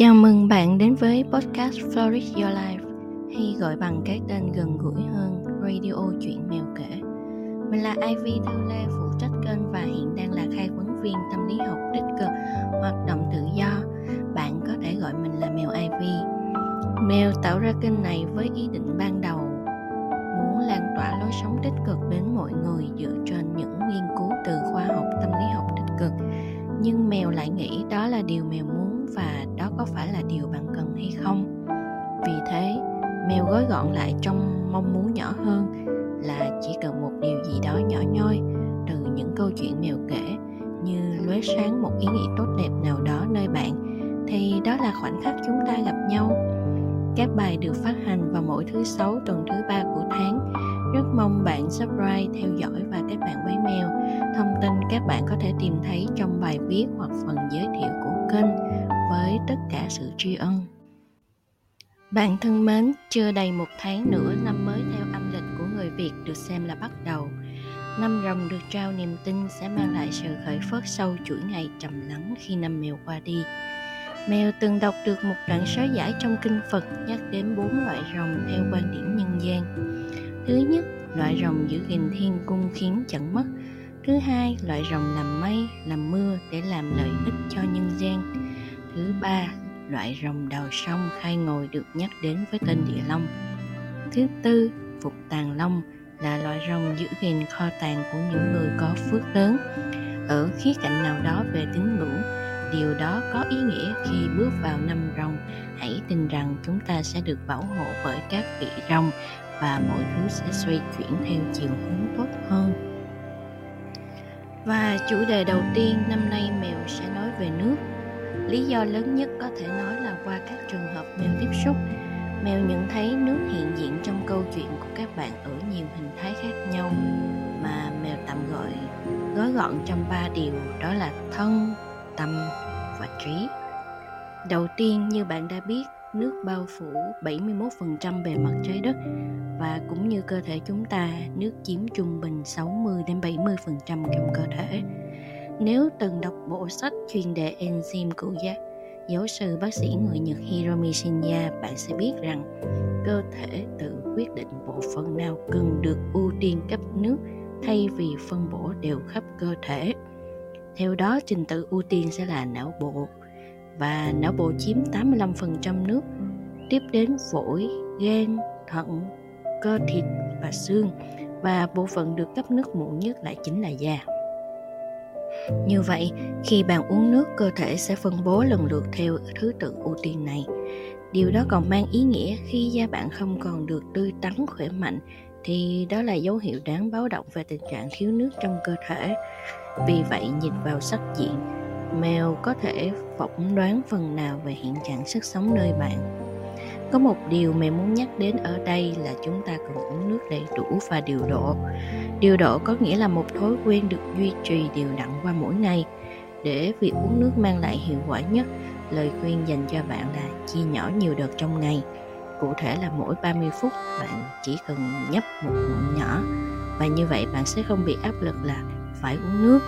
Chào mừng bạn đến với podcast Flourish Your Life, hay gọi bằng cái tên gần gũi hơn Radio Chuyện Mèo Kể. Mình là Ivy Thư Lê, phụ trách kênh và hiện đang là khai vấn viên tâm lý học tích cực, hoạt động tự do. Bạn có thể gọi mình là Mèo Ivy. Mèo tạo ra kênh này với ý định ban đầu muốn lan tỏa lối sống tích cực đến mọi người dựa trên những nghiên cứu từ khoa học tâm lý học tích cực. Nhưng mèo lại nghĩ đó là điều mèo muốn và đó có phải là điều bạn cần hay không. Vì thế, mèo gói gọn lại trong mong muốn nhỏ hơn là chỉ cần một điều gì đó nhỏ nhoi từ những câu chuyện mèo kể, như lóe sáng một ý nghĩ tốt đẹp nào đó nơi bạn, thì đó là khoảnh khắc chúng ta gặp nhau. Các bài được phát hành vào mỗi thứ 6 tuần thứ 3 của tháng. Rất mong bạn subscribe, theo dõi và kết bạn với mèo. Thông tin các bạn có thể tìm thấy trong bài viết hoặc phần giới thiệu của kênh, với tất cả sự tri ân. Bạn thân mến, chưa đầy một tháng nữa năm mới theo âm lịch của người Việt được xem là bắt đầu. Năm rồng được trao niềm tin sẽ mang lại sự khởi phất sau chuỗi ngày trầm lắng khi năm mèo qua đi. Mèo từng đọc được một đoạn sáo giải trong kinh Phật nhắc đến 4 loại rồng theo quan điểm nhân gian. Thứ nhất, loại rồng giữ gìn thiên cung khiến chẳng mất. Thứ hai, loại rồng làm mây, làm mưa để làm lợi ích cho nhân gian. Thứ ba, loại rồng đào sông khai ngồi được nhắc đến với tên Địa Long. Thứ tư, Phục Tàng Long là loại rồng giữ gìn kho tàng của những người có phước lớn. Ở khía cạnh nào đó về tín ngưỡng, điều đó có ý nghĩa khi bước vào năm rồng. Hãy tin rằng chúng ta sẽ được bảo hộ bởi các vị rồng và mọi thứ sẽ xoay chuyển theo chiều hướng tốt hơn. Và chủ đề đầu tiên năm nay mèo sẽ nói về nước. Lý do lớn nhất có thể nói là qua các trường hợp mèo tiếp xúc, mèo nhận thấy nước hiện diện trong câu chuyện của các bạn ở nhiều hình thái khác nhau mà mèo tạm gọi gói gọn trong 3 điều, đó là thân, tâm và trí. Đầu tiên, như bạn đã biết, nước bao phủ 71% bề mặt trái đất, và cũng như cơ thể chúng ta, nước chiếm trung bình 60-70% trong cơ thể. Nếu từng đọc bộ sách chuyên đề Enzyme Cửu Gia, giáo sư bác sĩ người Nhật Hiromi Shinya, bạn sẽ biết rằng cơ thể tự quyết định bộ phận nào cần được ưu tiên cấp nước thay vì phân bổ đều khắp cơ thể. Theo đó, trình tự ưu tiên sẽ là não bộ, và não bộ chiếm 85% nước, tiếp đến phổi, gan, thận, cơ thịt và xương, và bộ phận được cấp nước muộn nhất lại chính là da. Như vậy, khi bạn uống nước, cơ thể sẽ phân bố lần lượt theo thứ tự ưu tiên này. Điều đó còn mang ý nghĩa khi da bạn không còn được tươi tắn khỏe mạnh, thì đó là dấu hiệu đáng báo động về tình trạng thiếu nước trong cơ thể. Vì vậy, nhìn vào sắc diện, mèo có thể phỏng đoán phần nào về hiện trạng sức sống nơi bạn. Có một điều mèo muốn nhắc đến ở đây là chúng ta cần uống nước đầy đủ và điều độ. Điều độ có nghĩa là một thói quen được duy trì đều đặn qua mỗi ngày. Để việc uống nước mang lại hiệu quả nhất, lời khuyên dành cho bạn là chia nhỏ nhiều đợt trong ngày. Cụ thể là mỗi 30 phút bạn chỉ cần nhấp một ngụm nhỏ, và như vậy bạn sẽ không bị áp lực là phải uống nước.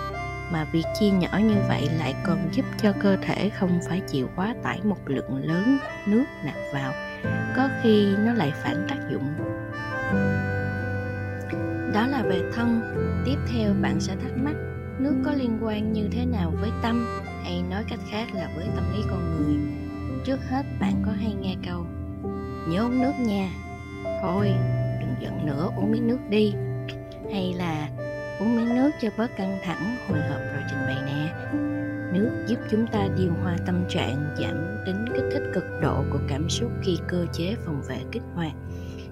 Mà việc chia nhỏ như vậy lại còn giúp cho cơ thể không phải chịu quá tải một lượng lớn nước nạp vào, có khi nó lại phản tác dụng. Đó là về thân. Tiếp theo bạn sẽ thắc mắc nước có liên quan như thế nào với tâm, hay nói cách khác là với tâm lý con người. Trước hết, bạn có hay nghe câu nhớ uống nước nha, thôi đừng giận nữa, uống miếng nước đi, hay là uống miếng nước cho bớt căng thẳng, hồi hộp rồi trình bày nè. Nước giúp chúng ta điều hòa tâm trạng, giảm tính kích thích cực độ của cảm xúc khi cơ chế phòng vệ kích hoạt.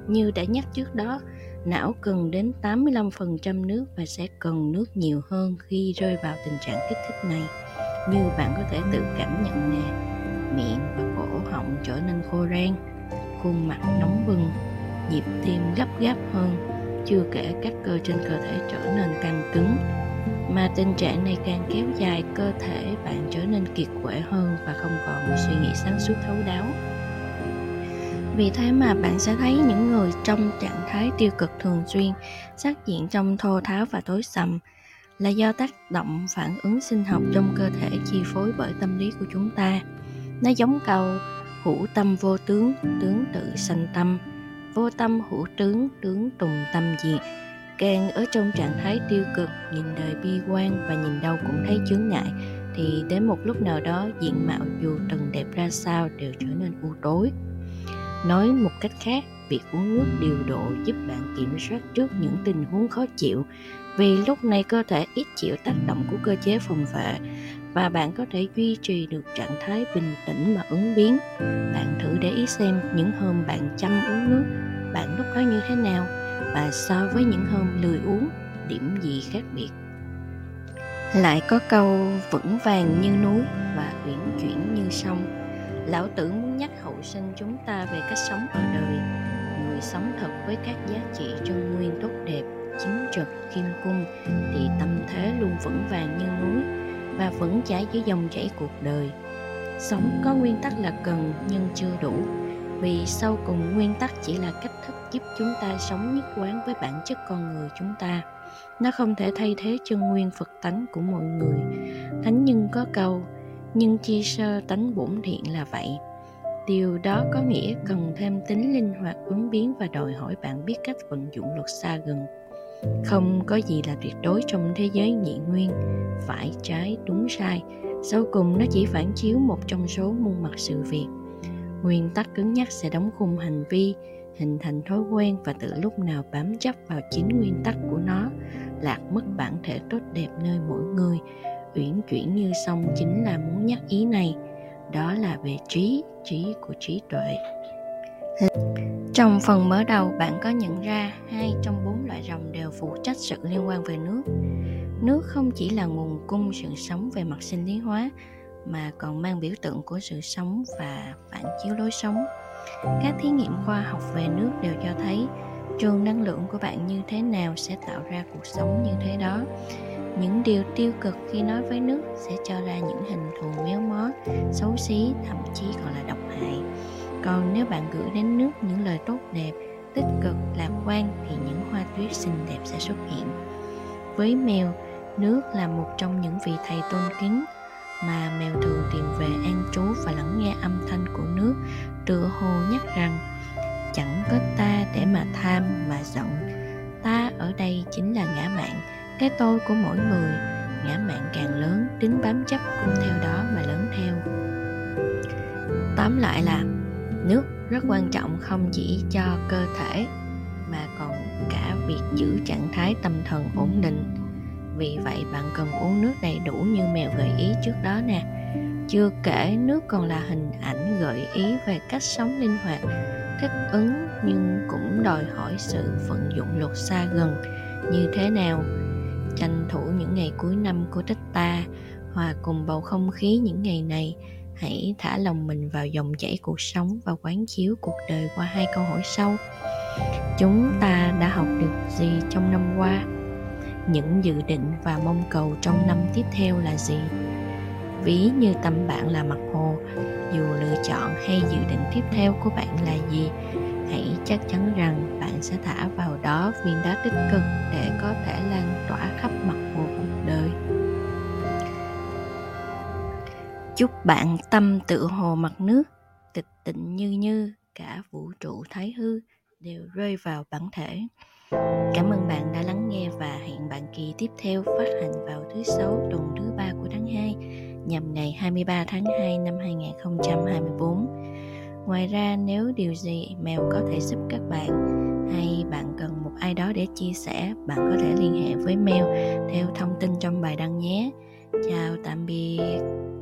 Như đã nhắc trước đó, não cần đến 85% nước và sẽ cần nước nhiều hơn khi rơi vào tình trạng kích thích này. Như bạn có thể tự cảm nhận nè, miệng và cổ họng trở nên khô ran, khuôn mặt nóng bừng, nhịp tim gấp gáp hơn. Chưa kể các cơ trên cơ thể trở nên căng cứng. Mà tình trạng này càng kéo dài, cơ thể bạn trở nên kiệt quệ hơn và không còn suy nghĩ sáng suốt thấu đáo. Vì thế mà bạn sẽ thấy những người trong trạng thái tiêu cực thường xuyên, sắc diện trông thô tháo và tối sầm, là do tác động phản ứng sinh học trong cơ thể chi phối bởi tâm lý của chúng ta. Nó giống câu hữu tâm vô tướng, tướng tự sanh tâm, vô tâm hữu tướng, tướng tùng tâm diệt. Càng ở trong trạng thái tiêu cực, nhìn đời bi quan và nhìn đâu cũng thấy chướng ngại, thì đến một lúc nào đó diện mạo dù từng đẹp ra sao đều trở nên u tối. Nói một cách khác, việc uống nước điều độ giúp bạn kiểm soát trước những tình huống khó chịu, vì lúc này cơ thể ít chịu tác động của cơ chế phòng vệ và bạn có thể duy trì được trạng thái bình tĩnh mà ứng biến. Bạn thử để ý xem những hôm bạn chăm uống nước, bạn lúc đó như thế nào, và so với những hôm lười uống, điểm gì khác biệt. Lại có câu vững vàng như núi và uyển chuyển như sông. Lão Tử muốn nhắc hậu sinh chúng ta về cách sống ở đời. Người sống thật với các giá trị chân nguyên tốt đẹp, chính trực, khiêm cung, thì tâm thế luôn vững vàng như núi và vững chãi dưới dòng chảy cuộc đời. Sống có nguyên tắc là cần nhưng chưa đủ, vì sau cùng nguyên tắc chỉ là cách thức giúp chúng ta sống nhất quán với bản chất con người chúng ta. Nó không thể thay thế chân nguyên Phật tánh của mọi người. Thánh nhân có câu: nhưng chi sơ tánh bổn thiện là vậy. Điều đó có nghĩa cần thêm tính linh hoạt ứng biến và đòi hỏi bạn biết cách vận dụng luật xa gần. Không có gì là tuyệt đối trong thế giới nhị nguyên, phải trái đúng sai, sau cùng nó chỉ phản chiếu một trong số muôn mặt sự việc. Nguyên tắc cứng nhắc sẽ đóng khung hành vi, hình thành thói quen, và từ lúc nào bám chấp vào chính nguyên tắc của nó, lạc mất bản thể tốt đẹp nơi mỗi người. Uyển chuyển như sông chính là muốn nhắc ý này. Đó là về trí, trí của trí tuệ. Trong phần mở đầu, bạn có nhận ra 2 trong 4 loại rồng đều phụ trách sự liên quan về nước. Nước không chỉ là nguồn cung sự sống về mặt sinh lý hóa, mà còn mang biểu tượng của sự sống và phản chiếu lối sống. Các thí nghiệm khoa học về nước đều cho thấy trường năng lượng của bạn như thế nào sẽ tạo ra cuộc sống như thế đó. Những điều tiêu cực khi nói với nước sẽ cho ra những hình thù méo mó, xấu xí, thậm chí còn là độc hại. Còn nếu bạn gửi đến nước những lời tốt đẹp, tích cực, lạc quan, thì những hoa tuyết xinh đẹp sẽ xuất hiện. Với mèo, nước là một trong những vị thầy tôn kính mà mèo thường tìm về an trú và lắng nghe âm thanh của nước, tựa hồ nhắc rằng: chẳng có ta để mà tham mà giận. Ta ở đây chính là ngã mạn, cái tôi của mỗi người. Ngã mạn càng lớn, tính bám chấp cũng theo đó mà lớn theo. Tóm lại là nước rất quan trọng, không chỉ cho cơ thể mà còn cả việc giữ trạng thái tâm thần ổn định. Vì vậy bạn cần uống nước đầy đủ như mèo gợi ý trước đó nè. Chưa kể nước còn là hình ảnh gợi ý về cách sống linh hoạt, thích ứng, nhưng cũng đòi hỏi sự vận dụng luật xa gần như thế nào. Tranh thủ những ngày cuối năm của Tết ta, hòa cùng bầu không khí những ngày này, hãy thả lòng mình vào dòng chảy cuộc sống và quán chiếu cuộc đời qua 2 câu hỏi sau. Chúng ta đã học được gì trong năm qua? Những dự định và mong cầu trong năm tiếp theo là gì? Ví như tâm bạn là mặt hồ, dù lựa chọn hay dự định tiếp theo của bạn là gì, hãy chắc chắn rằng bạn sẽ thả vào đó viên đá tích cực để có thể lan tỏa khắp mặt hồ cuộc đời. Chúc bạn tâm tự hồ mặt nước, tịch tịnh như cả vũ trụ thái hư đều rơi vào bản thể. Cảm ơn bạn đã lắng nghe và hẹn bạn kỳ tiếp theo, phát hành vào thứ 6 tuần thứ 3 của tháng 2, nhằm ngày 23 tháng 2 năm 2024. Ngoài ra, nếu điều gì mèo có thể giúp các bạn, hay bạn cần một ai đó để chia sẻ, bạn có thể liên hệ với mèo theo thông tin trong bài đăng nhé. Chào tạm biệt.